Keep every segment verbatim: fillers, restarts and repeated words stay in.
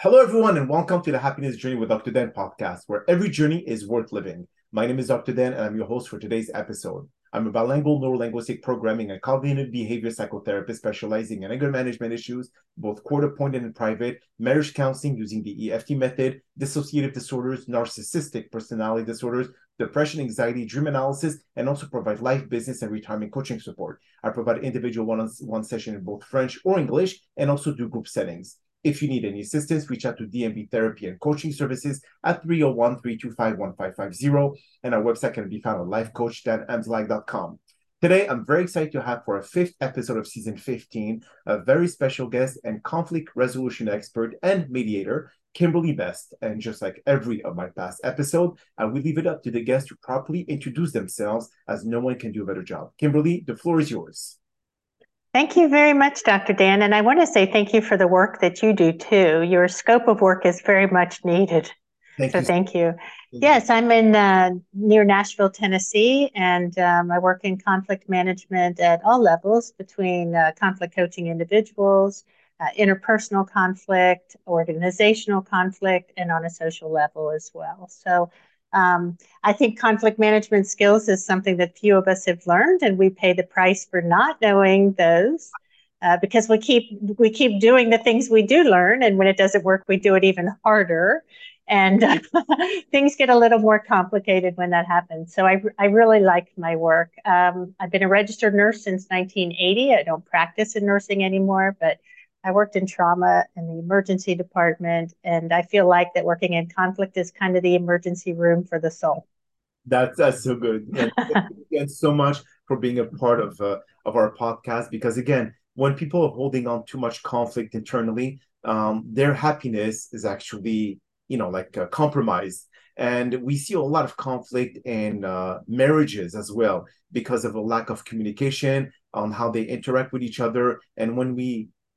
Hello, everyone, and welcome to the Happiness Journey with Doctor Dan podcast, where every journey is worth living. My name is Doctor Dan, and I'm your host for today's episode. I'm a bilingual neurolinguistic programming and cognitive behavior psychotherapist specializing in anger management issues, both court-appointed and private, marriage counseling using the E F T method, dissociative disorders, narcissistic personality disorders, depression, anxiety, dream analysis, and also provide life, business, and retirement coaching support. I provide individual one-on-one session in both French or English, and also do group settings. If you need any assistance, reach out to D M B Therapy and Coaching Services at three oh one, three two five, one five five zero, and our website can be found at life coach dot amslag dot com. Today, I'm very excited to have for our fifth episode of season fifteen, a very special guest and conflict resolution expert and mediator, Kimberly Best. And just like every of my past episode, I will leave it up to the guests to properly introduce themselves, as no one can do a better job. Kimberly, the floor is yours. Thank you very much, Doctor Dan. And I want to say thank you for the work that you do, too. Your scope of work is very much needed. Thank so you. thank you. Thank yes, you. I'm in uh, near Nashville, Tennessee, and um, I work in conflict management at all levels between uh, conflict coaching individuals, uh, interpersonal conflict, organizational conflict, and on a social level as well. So Um, I think conflict management skills is something that few of us have learned, and we pay the price for not knowing those uh, because we keep we keep doing the things we do learn, and when it doesn't work, we do it even harder, and uh, things get a little more complicated when that happens. So I, I really like my work. Um, I've been a registered nurse since nineteen eighty. I don't practice in nursing anymore, but I worked in trauma in the emergency department, and I feel like that working in conflict is kind of the emergency room for the soul. That's, that's so good. And thank you again so much for being a part of uh, of our podcast, because again, when people are holding on too much conflict internally, um, their happiness is actually, you know, like uh, compromised. And we see a lot of conflict in uh, marriages as well, because of a lack of communication on how they interact with each other. And when we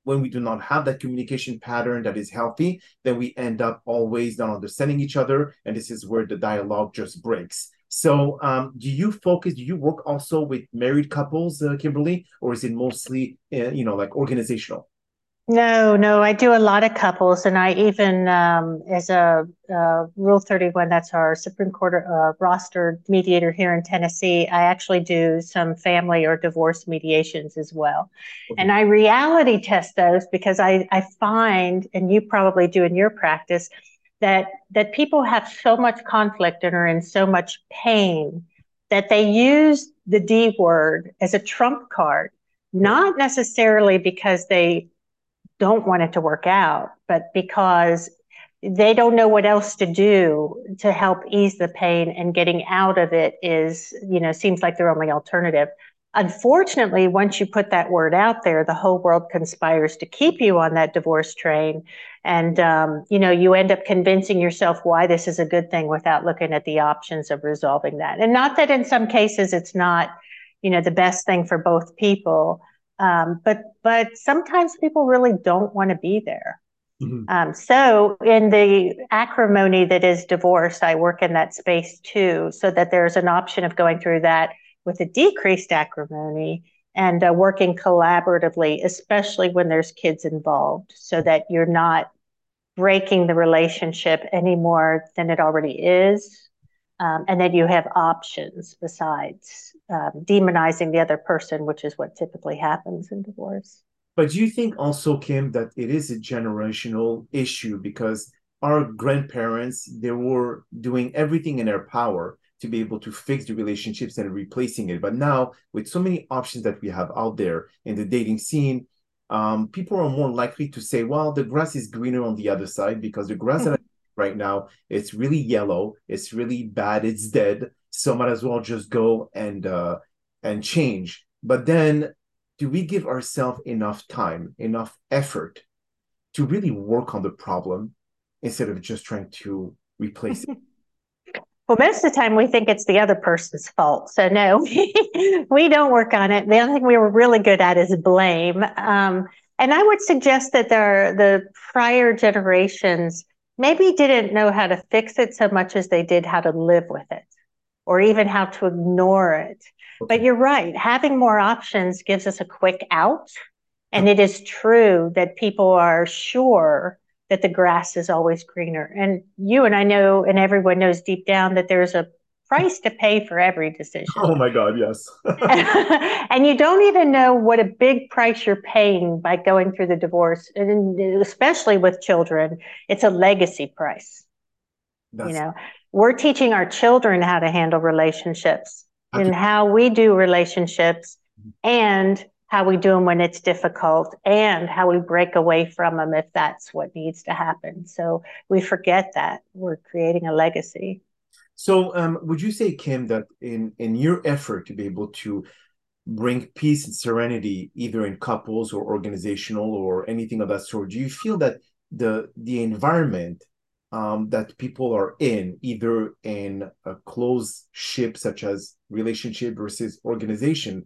When we do not have that communication pattern that is healthy, then we end up always not understanding each other. And this is where the dialogue just breaks. So um, do you focus, do you work also with married couples, uh, Kimberly, or is it mostly, uh, you know, like organizational? No, no, I do a lot of couples. And I even, um, as a uh, Rule thirty-one, that's our Supreme Court uh, roster mediator here in Tennessee, I actually do some family or divorce mediations as well. Okay. And I reality test those because I, I find, and you probably do in your practice, that that people have so much conflict and are in so much pain that they use the D word as a trump card, not necessarily because they don't want it to work out, but because they don't know what else to do to help ease the pain, and getting out of it is, you know, seems like their only alternative. Unfortunately, once you put that word out there, the whole world conspires to keep you on that divorce train. And, um, you know, you end up convincing yourself why this is a good thing without looking at the options of resolving that. And not that in some cases it's not, you know, the best thing for both people. Um, but but sometimes people really don't want to be there. Mm-hmm. Um, so in the acrimony that is divorce, I work in that space too, so that there's an option of going through that with a decreased acrimony and uh, working collaboratively, especially when there's kids involved, so that you're not breaking the relationship any more than it already is. Um, and then you have options besides um, demonizing the other person, which is what typically happens in divorce. But do you think also, Kim, that it is a generational issue? Because our grandparents, they were doing everything in their power to be able to fix the relationships and replacing it. But now, with so many options that we have out there in the dating scene, um, people are more likely to say, well, the grass is greener on the other side, because the grass mm-hmm. that I right now, it's really yellow, it's really bad, it's dead, so might as well just go and uh and change. But then, do we give ourselves enough time, enough effort to really work on the problem instead of just trying to replace it? Well, most of the time we think it's the other person's fault. So no, we don't work on it. The only thing we were really good at is blame. Um, and I would suggest that there are the prior generations maybe didn't know how to fix it so much as they did how to live with it, or even how to ignore it. But you're right, having more options gives us a quick out. And it is true that people are sure that the grass is always greener. And you and I know, and everyone knows deep down, that there's a price to pay for every decision. Oh my God, yes. And you don't even know what a big price you're paying by going through the divorce, and especially with children, it's a legacy price. That's... You know, we're teaching our children how to handle relationships okay. and how we do relationships mm-hmm. and how we do them when it's difficult, and how we break away from them if that's what needs to happen. So we forget that we're creating a legacy. So um, would you say, Kim, that in, in your effort to be able to bring peace and serenity, either in couples or organizational or anything of that sort, do you feel that the the environment um, that people are in, either in a closed ship such as relationship versus organization,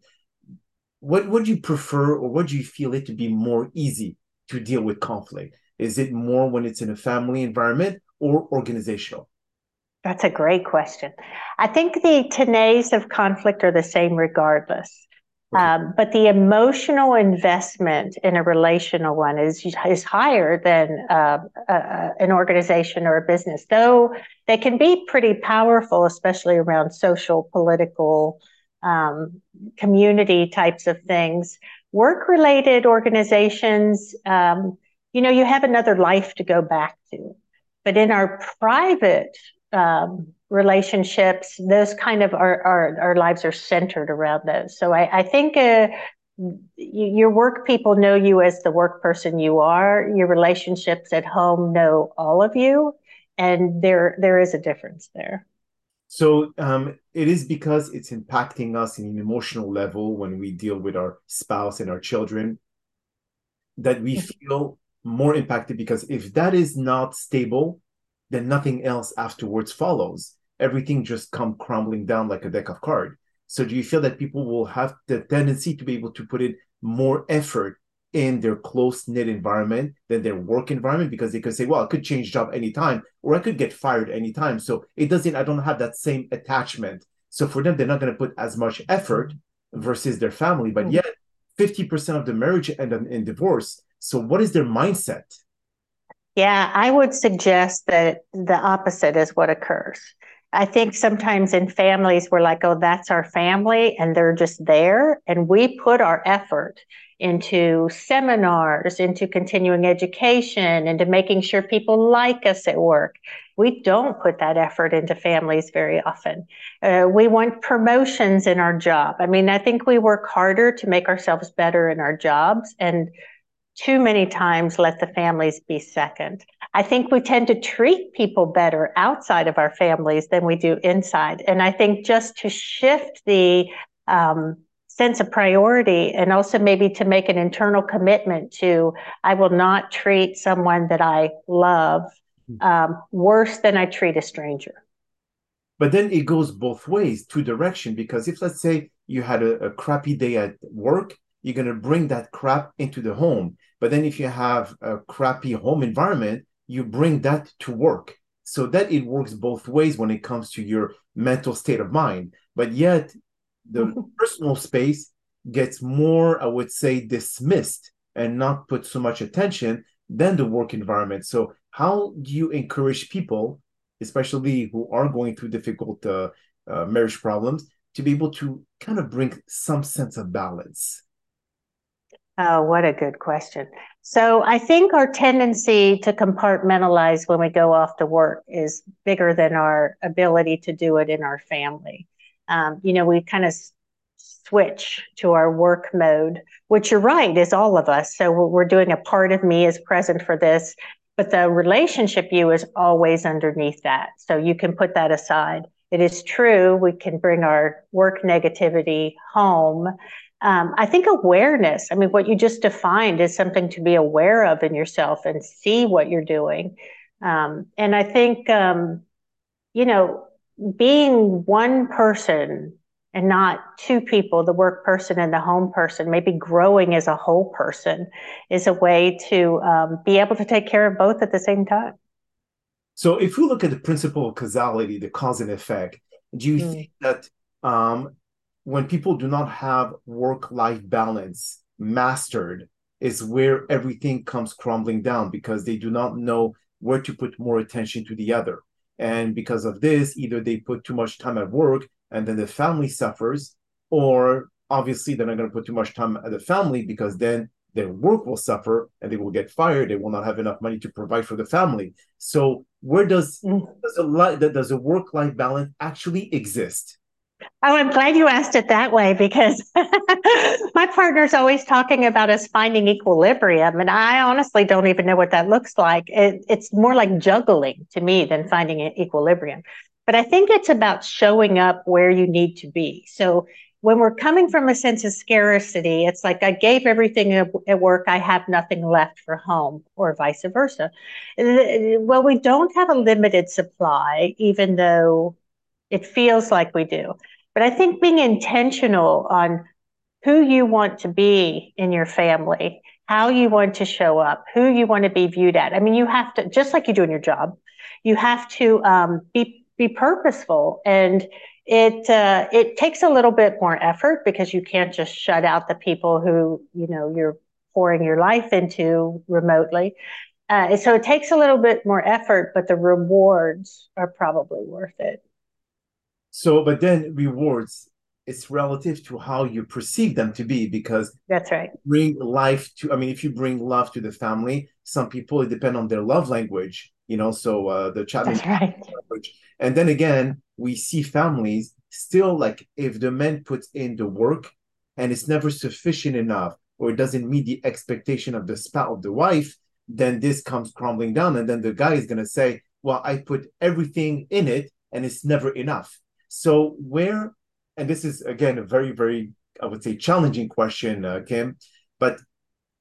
what would you prefer, or what do you feel it to be more easy to deal with conflict? Is it more when it's in a family environment or organizational? That's a great question. I think the tenets of conflict are the same regardless. Okay. Um, but the emotional investment in a relational one is is higher than uh, uh, an organization or a business, though they can be pretty powerful, especially around social, political, um, community types of things. Work-related organizations, um, you know, you have another life to go back to. But in our private Um, relationships, those kind of our, our, our lives are centered around those. So I, I think uh, your work people know you as the work person you are. Your relationships at home know all of you, and there there is a difference there. So um, it is because it's impacting us in an emotional level when we deal with our spouse and our children that we feel more impacted, because if that is not stable, then nothing else afterwards follows. Everything just come crumbling down like a deck of cards. So do you feel that people will have the tendency to be able to put in more effort in their close-knit environment than their work environment, because they could say, well, I could change job anytime, or I could get fired anytime. So it doesn't, I don't have that same attachment. So for them, they're not going to put as much effort versus their family, but yet fifty percent of the marriage end up in divorce. So what is their mindset? Yeah, I would suggest that the opposite is what occurs. I think sometimes in families, we're like, oh, that's our family, and they're just there. And we put our effort into seminars, into continuing education, into making sure people like us at work. We don't put that effort into families very often. Uh, we want promotions in our job. I mean, I think we work harder to make ourselves better in our jobs, and too many times let the families be second. I think we tend to treat people better outside of our families than we do inside. And I think just to shift the um, sense of priority, and also maybe to make an internal commitment to, I will not treat someone that I love um, worse than I treat a stranger. But then it goes both ways, two direction, because if, let's say, you had a, a crappy day at work, you're going to bring that crap into the home. But then if you have a crappy home environment, you bring that to work. So that it works both ways when it comes to your mental state of mind. But yet the personal space gets more, I would say, dismissed and not put so much attention than the work environment. So how do you encourage people, especially who are going through difficult uh, uh, marriage problems, to be able to kind of bring some sense of balance? Oh, what a good question. So I think our tendency to compartmentalize when we go off to work is bigger than our ability to do it in our family. Um, you know, we kind of switch to our work mode, which you're right, is all of us. So we're doing a part of me is present for this, but the relationship you is always underneath that. So you can put that aside. It is true, we can bring our work negativity home. Um, I think awareness, I mean, what you just defined is something to be aware of in yourself and see what you're doing. Um, and I think, um, you know, being one person and not two people, the work person and the home person, maybe growing as a whole person is a way to um, be able to take care of both at the same time. So if we look at the principle of causality, the cause and effect, do you mm. think that um, when people do not have work-life balance mastered, is where everything comes crumbling down because they do not know where to put more attention to the other. And because of this, either they put too much time at work and then the family suffers, or obviously they're not going to put too much time at the family because then their work will suffer and they will get fired. They will not have enough money to provide for the family. So where does, mm. does, a, li- does a work-life balance actually exist? Oh, I'm glad you asked it that way, because my partner's always talking about us finding equilibrium. And I honestly don't even know what that looks like. It, it's more like juggling to me than finding an equilibrium. But I think it's about showing up where you need to be. So when we're coming from a sense of scarcity, it's like I gave everything at work, I have nothing left for home, or vice versa. Well, we don't have a limited supply, even though it feels like we do. But I think being intentional on who you want to be in your family, how you want to show up, who you want to be viewed at. I mean, you have to, just like you do in your job, you have to um, be be purposeful. And it uh, it takes a little bit more effort because you can't just shut out the people who, you know, you're pouring your life into remotely. Uh, so it takes a little bit more effort, but the rewards are probably worth it. So, but then rewards, it's relative to how you perceive them to be, because that's right. Bring life to, I mean, if you bring love to the family, some people, it depends on their love language, you know, so uh, the challenge. That's right. Language. And then again, we see families still like if the man puts in the work and it's never sufficient enough, or it doesn't meet the expectation of the spouse, of the wife, then this comes crumbling down. And then the guy is going to say, well, I put everything in it and it's never enough. So where, and this is, again, a very, very, I would say, challenging question, uh, Kim, but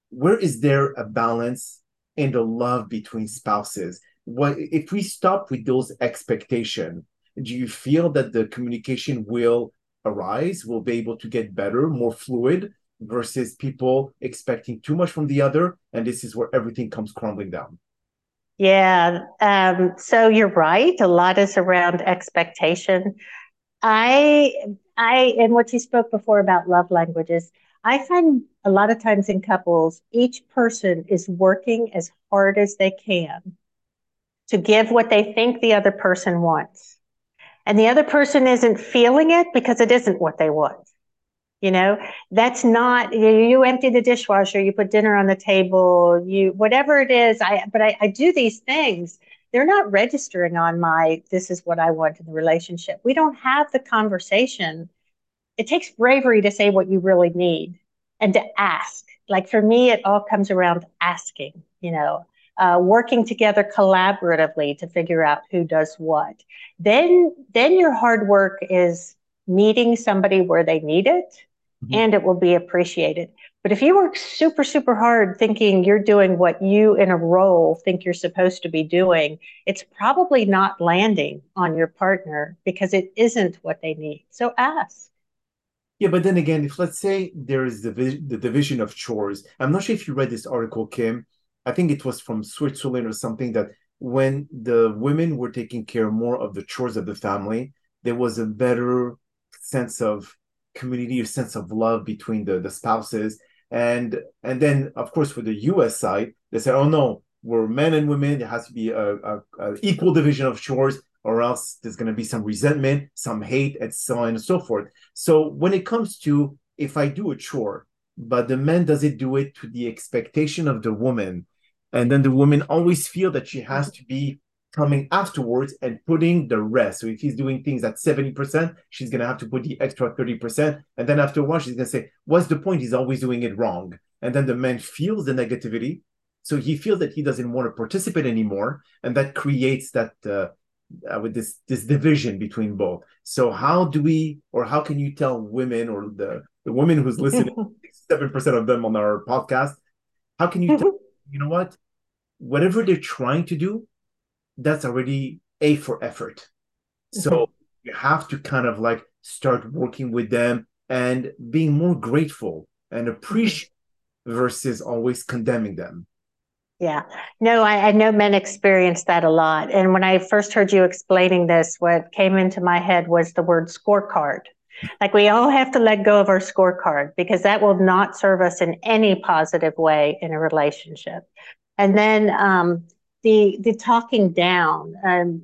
where is there a balance in the love between spouses? What, if we stop with those expectations, do you feel that the communication will arise, will be able to get better, more fluid, versus people expecting too much from the other, and this is where everything comes crumbling down? Yeah, um, so you're right. A lot is around expectation. I, I, and what you spoke before about love languages, I find a lot of times in couples, each person is working as hard as they can to give what they think the other person wants. And the other person isn't feeling it because it isn't what they want. You know, that's not, you, you empty the dishwasher, you put dinner on the table, you, whatever it is, I, but I, I do these things. They're not registering on my, this is what I want in the relationship. We don't have the conversation. It takes bravery to say what you really need and to ask. Like for me, it all comes around asking, you know, uh, working together collaboratively to figure out who does what. Then, then your hard work is meeting somebody where they need it, mm-hmm. and it will be appreciated. But if you work super, super hard thinking you're doing what you in a role think you're supposed to be doing, it's probably not landing on your partner because it isn't what they need. So ask. Yeah, but then again, if let's say there is the, the division of chores, I'm not sure if you read this article, Kim, I think it was from Switzerland or something, that when the women were taking care more of the chores of the family, there was a better sense of community, a sense of love between the, the spouses. And and then, of course, for the U S side, they say, oh, no, we're men and women. There has to be a, a, a equal division of chores, or else there's going to be some resentment, some hate, and so on and so forth. So when it comes to if I do a chore, but the man doesn't do it to the expectation of the woman, and then the woman always feels that she has to be coming afterwards and putting the rest. So if he's doing things at seventy percent, she's going to have to put the extra thirty percent. And then after a while, she's going to say, what's the point? He's always doing it wrong. And then the man feels the negativity. So he feels that he doesn't want to participate anymore. And that creates that uh, uh, with this this division between both. So how do we, or how can you tell women, or the, the woman who's listening, seven percent of them on our podcast, how can you tell, you know what, whatever they're trying to do, that's already A for effort. So you have to kind of like start working with them and being more grateful and appreciate versus always condemning them. Yeah, no, I, I know men experience that a lot. And when I first heard you explaining this, what came into my head was the word scorecard. Like, we all have to let go of our scorecard, because that will not serve us in any positive way in a relationship. And then um, the the talking down. Um,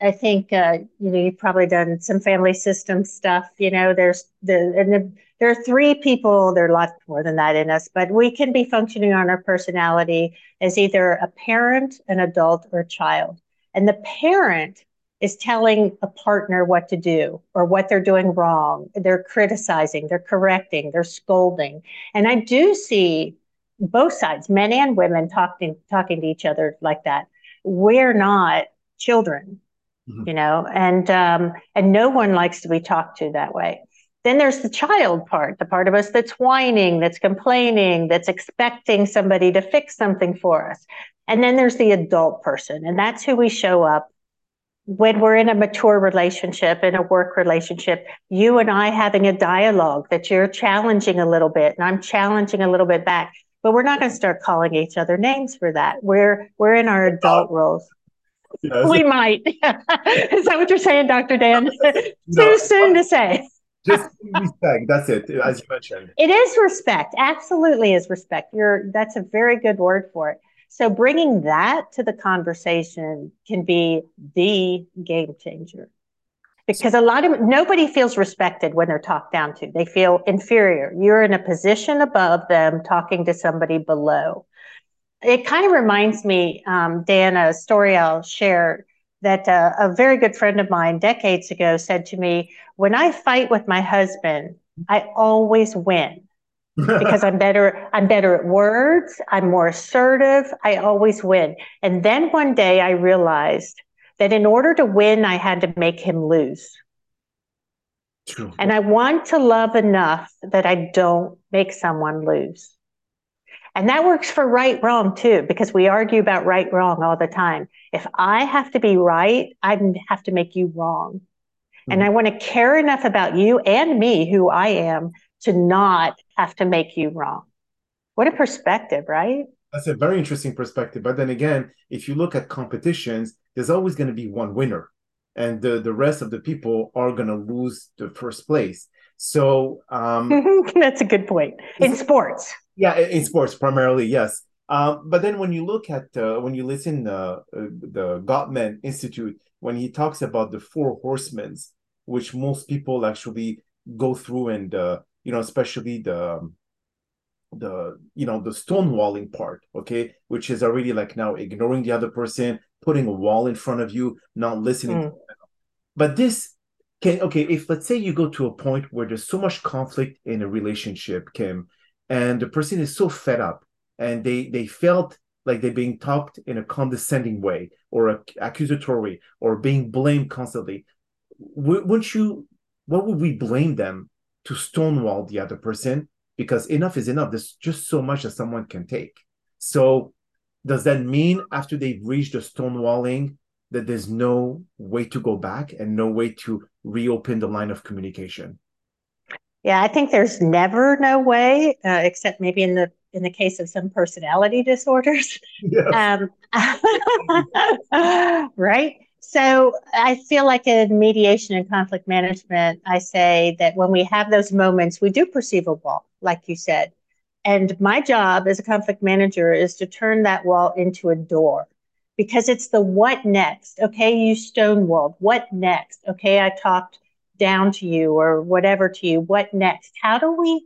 I think uh, you know, you've probably done some family system stuff. You know, there's the and the, there are three people. There are lots more than that in us, but we can be functioning on our personality as either a parent, an adult, or a child. And the parent is telling a partner what to do or what they're doing wrong. They're criticizing, they're correcting, they're scolding. And I do see both sides, men and women, talking talking to each other like that. We're not children, mm-hmm. you know, and um, and no one likes to be talked to that way. Then there's the child part, the part of us that's whining, that's complaining, that's expecting somebody to fix something for us. And then there's the adult person, and that's who we show up when we're in a mature relationship, in a work relationship, you and I having a dialogue that you're challenging a little bit and I'm challenging a little bit back, but we're not going to start calling each other names for that. We're we're in our adult roles. Yes. We might. Is that what you're saying, Doctor Dan? No. Too soon to say. Just respect. That's it, as you mentioned. It is respect. Absolutely is respect. You're. That's a very good word for it. So bringing that to the conversation can be the game changer, because a lot of nobody feels respected when they're talked down to. They feel inferior. You're in a position above them talking to somebody below. It kind of reminds me, um, Dan, a story I'll share that uh, a very good friend of mine decades ago said to me, when I fight with my husband, I always win. Because I'm better, I'm better at words. I'm more assertive. I always win. And then one day I realized that in order to win, I had to make him lose. True. And I want to love enough that I don't make someone lose. And that works for right, wrong too, because we argue about right, wrong all the time. If I have to be right, I have to make you wrong. Mm-hmm. And I want to care enough about you and me, who I am, to not have to make you wrong. What a perspective, right? That's a very interesting perspective. But then again, if you look at competitions, there's always going to be one winner, and the, the rest of the people are going to lose the first place. So um, that's a good point in sports. Yeah, in sports primarily, yes. Um, but then when you look at uh, when you listen to uh, the Gottman Institute, when he talks about the four horsemen, which most people actually go through and uh, you know, especially the, the, you know, the stonewalling part, okay, which is already like now ignoring the other person, putting a wall in front of you, not listening. Mm. To them. But this can, okay, if let's say you go to a point where there's so much conflict in a relationship, Kim, and the person is so fed up and they, they felt like they're being talked in a condescending way or a, accusatory or being blamed constantly, wouldn't you, what would we blame them? To stonewall the other person, because enough is enough. There's just so much that someone can take. So does that mean after they've reached the stonewalling that there's no way to go back and no way to reopen the line of communication? Yeah, I think there's never no way, uh, except maybe in the in the case of some personality disorders. Yes. Um, right? So I feel like in mediation and conflict management, I say that when we have those moments, we do perceive a wall, like you said. And my job as a conflict manager is to turn that wall into a door, because it's the what next. Okay, you stonewalled. What next? Okay, I talked down to you or whatever to you. What next? How do we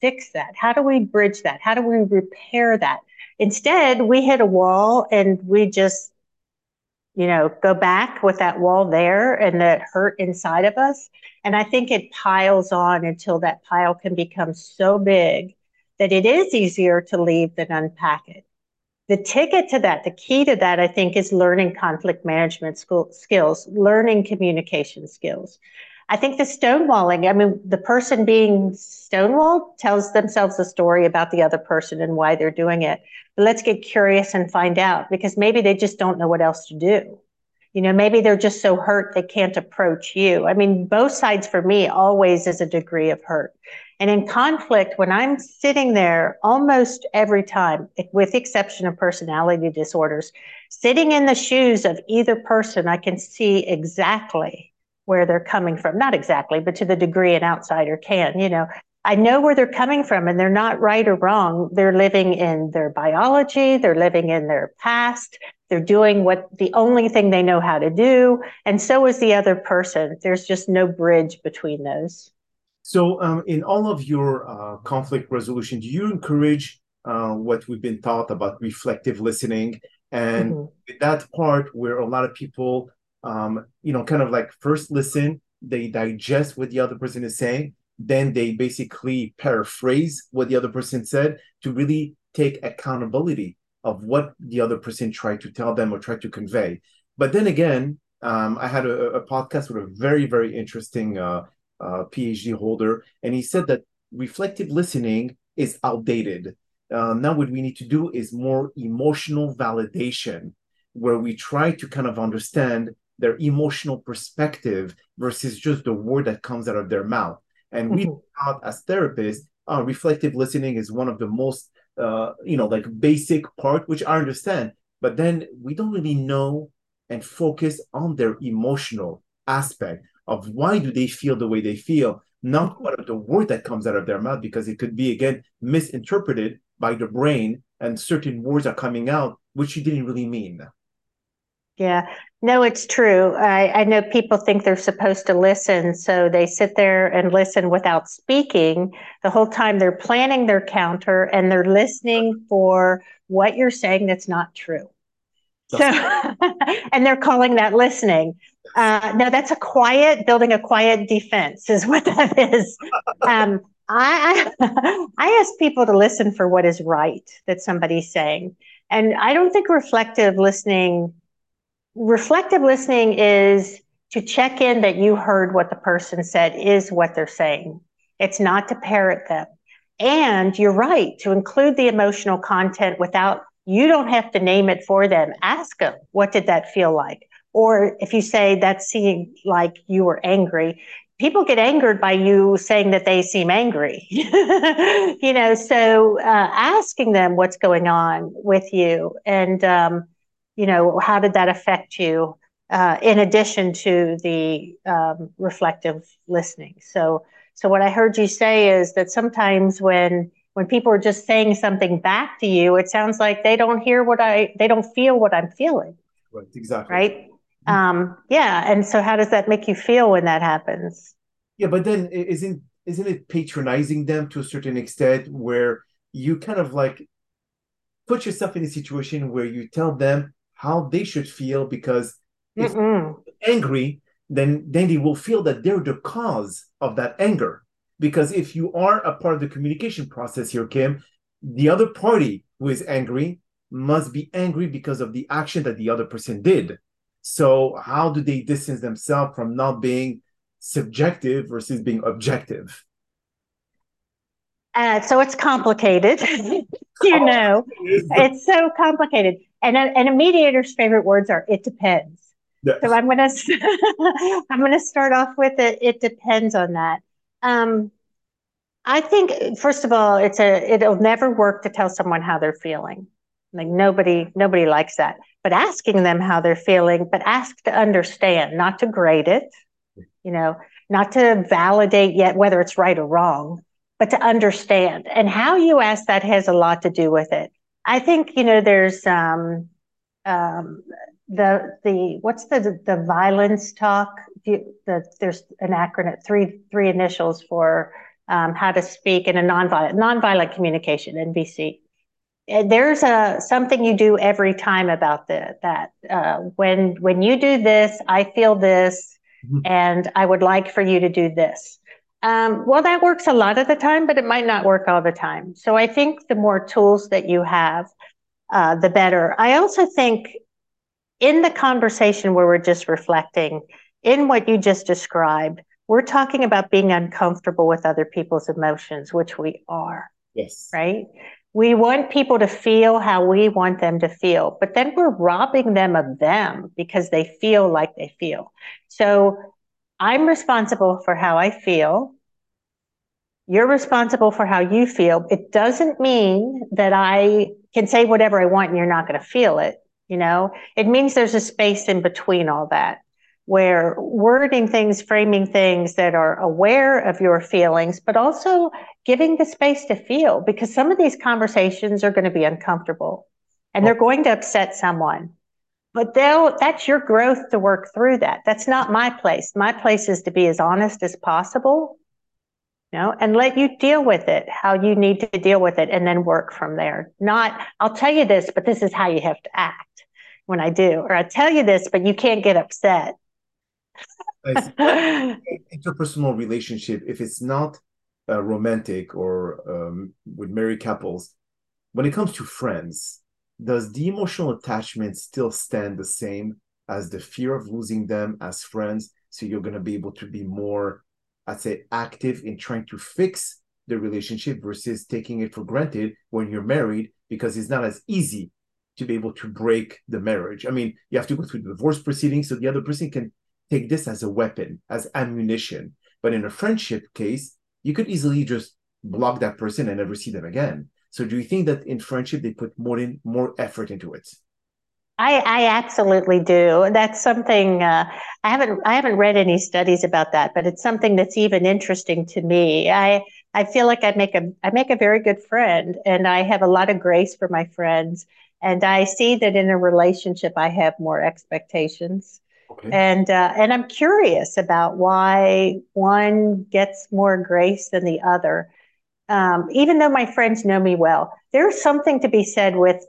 fix that? How do we bridge that? How do we repair that? Instead, we hit a wall and we just you know, go back with that wall there and that hurt inside of us. And I think it piles on until that pile can become so big that it is easier to leave than unpack it. The ticket to that, the key to that, I think, is learning conflict management school skills, learning communication skills. I think the stonewalling, I mean, the person being stonewalled tells themselves a story about the other person and why they're doing it. But let's get curious and find out, because maybe they just don't know what else to do. You know, maybe they're just so hurt they can't approach you. I mean, both sides for me always is a degree of hurt. And in conflict, when I'm sitting there almost every time, with the exception of personality disorders, sitting in the shoes of either person, I can see exactly where they're coming from. Not exactly, but to the degree an outsider can, you know, I know where they're coming from, and they're not right or wrong. They're living in their biology. They're living in their past. They're doing what the only thing they know how to do. And so is the other person. There's just no bridge between those. So um, in all of your uh, conflict resolution, do you encourage uh, what we've been taught about reflective listening? And mm-hmm. that part where a lot of people, um, you know, kind of like first listen, they digest what the other person is saying. Then they basically paraphrase what the other person said to really take accountability of what the other person tried to tell them or tried to convey. But then again, um, I had a, a podcast with a very, very interesting uh, uh, PhD holder, and he said that reflective listening is outdated. Uh, now what we need to do is more emotional validation, where we try to kind of understand their emotional perspective versus just the word that comes out of their mouth. And we thought as therapists, uh, reflective listening is one of the most, uh, you know, like basic part, which I understand. But then we don't really know and focus on their emotional aspect of why do they feel the way they feel, not what are the word that comes out of their mouth, because it could be, again, misinterpreted by the brain and certain words are coming out, which you didn't really mean. Yeah, no, it's true. I, I know people think they're supposed to listen, so they sit there and listen without speaking. The whole time they're planning their counter and they're listening for what you're saying that's not true. That's so, and they're calling that listening. Uh, no, that's a quiet, building a quiet defense is what that is. Um, I, I, I ask people to listen for what is right that somebody's saying. And I don't think reflective listening Reflective listening is to check in that you heard what the person said is what they're saying. It's not to parrot them. And you're right, to include the emotional content without, you don't have to name it for them. Ask them, what did that feel like? Or if you say that seemed like you were angry, people get angered by you saying that they seem angry. You know, so uh, asking them what's going on with you and, um, you know, how did that affect you uh, in addition to the um, reflective listening? So so what I heard you say is that sometimes when when people are just saying something back to you, it sounds like they don't hear what I, they don't feel what I'm feeling. Right, exactly. Right? Mm-hmm. Um, yeah, and so how does that make you feel when that happens? Yeah, but then isn't, isn't it patronizing them to a certain extent where you kind of like put yourself in a situation where you tell them how they should feel, because if Mm-mm. they're angry, then, then they will feel that they're the cause of that anger. Because if you are a part of the communication process here, Kim, the other party who is angry must be angry because of the action that the other person did. So how do they distance themselves from not being subjective versus being objective? Uh, so it's complicated, you know, it's so complicated. And a, and a mediator's favorite words are, it depends. Yes. So I'm going to, I'm going to start off with it. It depends on that. Um, I think, first of all, it's a, it'll never work to tell someone how they're feeling. Like nobody, nobody likes that, but asking them how they're feeling, but ask to understand, not to grade it, you know, not to validate yet whether it's right or wrong, but to understand. And how you ask that has a lot to do with it. I think, you know, there's um, um, the, the, what's the, the violence talk? You, the, there's an acronym, three, three initials for um, how to speak in a nonviolent, nonviolent communication, N V C. There's a, something you do every time about the, that. Uh, when, when you do this, I feel this, mm-hmm. and I would like for you to do this. Um, well, that works a lot of the time, but it might not work all the time. So I think the more tools that you have, uh, the better. I also think in the conversation where we're just reflecting, in what you just described, we're talking about being uncomfortable with other people's emotions, which we are. Yes. Right? We want people to feel how we want them to feel, but then we're robbing them of them because they feel like they feel. So I'm responsible for how I feel. You're responsible for how you feel. It doesn't mean that I can say whatever I want and you're not going to feel it. You know, it means there's a space in between all that. where wording things, framing things that are aware of your feelings, but also giving the space to feel, because some of these conversations are going to be uncomfortable and they're going to upset someone. But that's your growth to work through that. That's not my place. My place is to be as honest as possible, you know, and let you deal with it how you need to deal with it and then work from there. Not, I'll tell you this, but this is how you have to act when I do, or I'll tell you this, but you can't get upset. Interpersonal relationship, if it's not uh, romantic or um, with married couples, when it comes to friends, does the emotional attachment still stand the same as the fear of losing them as friends? So you're going to be able to be more, I'd say, active in trying to fix the relationship versus taking it for granted when you're married, because it's not as easy to be able to break the marriage. I mean, you have to go through the divorce proceedings, so the other person can take this as a weapon, as ammunition. But in a friendship case, you could easily just block that person and never see them again. So do you think that in friendship, they put more in more effort into it? I, I absolutely do. That's something uh, I haven't I haven't read any studies about that, but it's something that's even interesting to me. I I feel like I make a I make a very good friend, and I have a lot of grace for my friends. And I see that in a relationship, I have more expectations. Okay. And uh, and I'm curious about why one gets more grace than the other. Um, even though my friends know me well, there's something to be said with,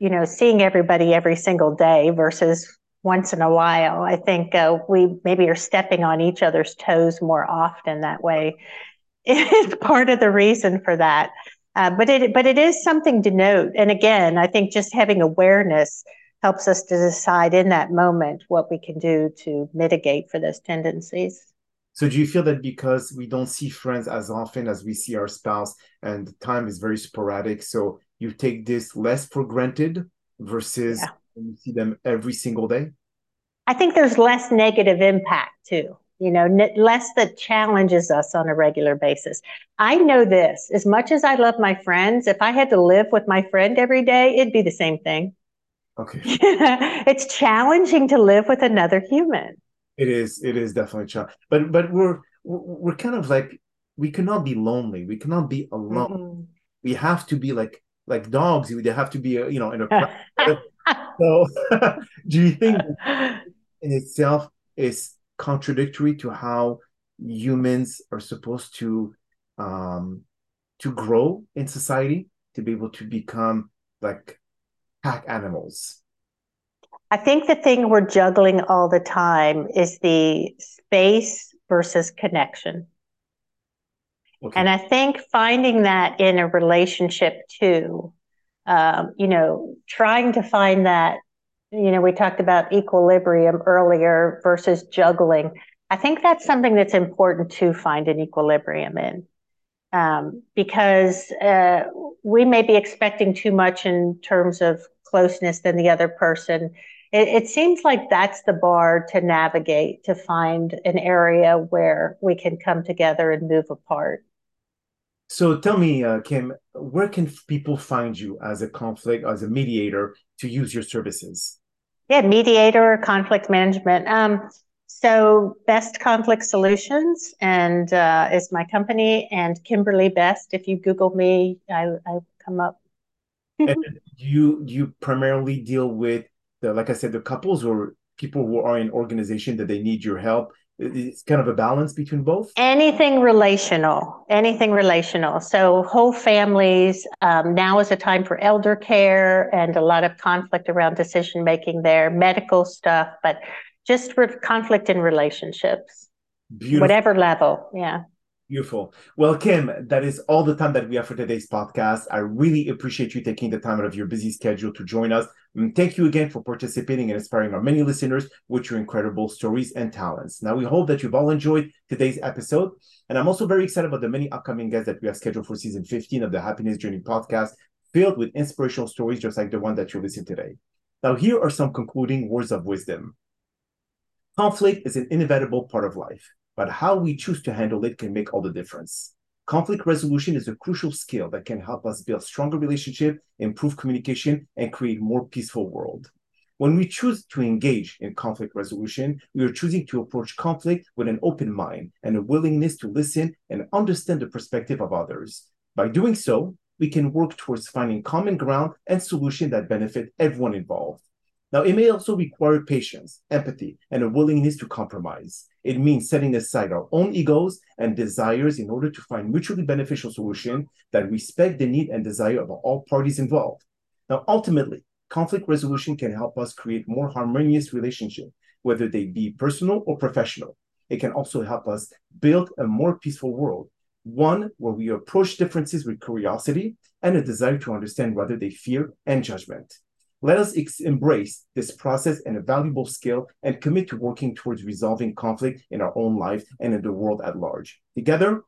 you know, seeing everybody every single day versus once in a while. I think uh, we maybe are stepping on each other's toes more often that way. It's part of the reason for that. Uh, but it but it is something to note. And again, I think just having awareness helps us to decide in that moment what we can do to mitigate for those tendencies. So do you feel that because we don't see friends as often as we see our spouse, and the time is very sporadic, so you take this less for granted versus yeah. when you see them every single day? I think there's less negative impact too, you know, n- less that challenges us on a regular basis. I know this, as much as I love my friends, if I had to live with my friend every day, it'd be the same thing. Okay. It's challenging to live with another human. It is. It is definitely challenging. But but we're we're kind of like, we cannot be lonely. We cannot be alone. Mm-hmm. We have to be like like dogs. We have to be, you know, in a. So, do you think that in itself is contradictory to how humans are supposed to um, to grow in society, to be able to become like pack animals? I think the thing we're juggling all the time is the space versus connection. Okay. And I think finding that in a relationship too, um, you know, trying to find that, you know, we talked about equilibrium earlier versus juggling. I think that's something that's important to find an equilibrium in. Um, because uh, we may be expecting too much in terms of closeness than the other person. It, it seems like that's the bar to navigate, to find an area where we can come together and move apart. So tell me, uh, Kim, where can people find you as a conflict, as a mediator, to use your services? Yeah, mediator or conflict management. Um, So Best Conflict Solutions and uh, is my company, and Kimberly Best. If you Google me, I, I come up. And you you primarily deal with, the, like I said, the couples or people who are in organization that they need your help. It's kind of a balance between both? Anything relational, anything relational. So whole families, um, now is a time for elder care and a lot of conflict around decision-making there, medical stuff, but just re- conflict in relationships, Beautiful. Whatever level. Yeah. Beautiful. Well, Kim, that is all the time that we have for today's podcast. I really appreciate you taking the time out of your busy schedule to join us. And thank you again for participating and inspiring our many listeners with your incredible stories and talents. Now, we hope that you've all enjoyed today's episode. And I'm also very excited about the many upcoming guests that we have scheduled for season fifteen of the Happiness Journey podcast, filled with inspirational stories just like the one that you listened to today. Now, here are some concluding words of wisdom. Conflict is an inevitable part of life, but how we choose to handle it can make all the difference. Conflict resolution is a crucial skill that can help us build stronger relationships, improve communication, and create a more peaceful world. When we choose to engage in conflict resolution, we are choosing to approach conflict with an open mind and a willingness to listen and understand the perspective of others. By doing so, we can work towards finding common ground and solutions that benefit everyone involved. Now, it may also require patience, empathy, and a willingness to compromise. It means setting aside our own egos and desires in order to find mutually beneficial solutions that respect the need and desire of all parties involved. Now, ultimately, conflict resolution can help us create more harmonious relationships, whether they be personal or professional. It can also help us build a more peaceful world, one where we approach differences with curiosity and a desire to understand rather than fear and judgment. Let us ex- embrace this process and a valuable skill and commit to working towards resolving conflict in our own life and in the world at large. Together,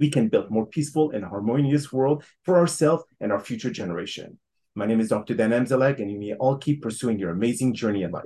we can build a more peaceful and harmonious world for ourselves and our future generation. My name is Doctor Dan Amzallag, and you may all keep pursuing your amazing journey in life.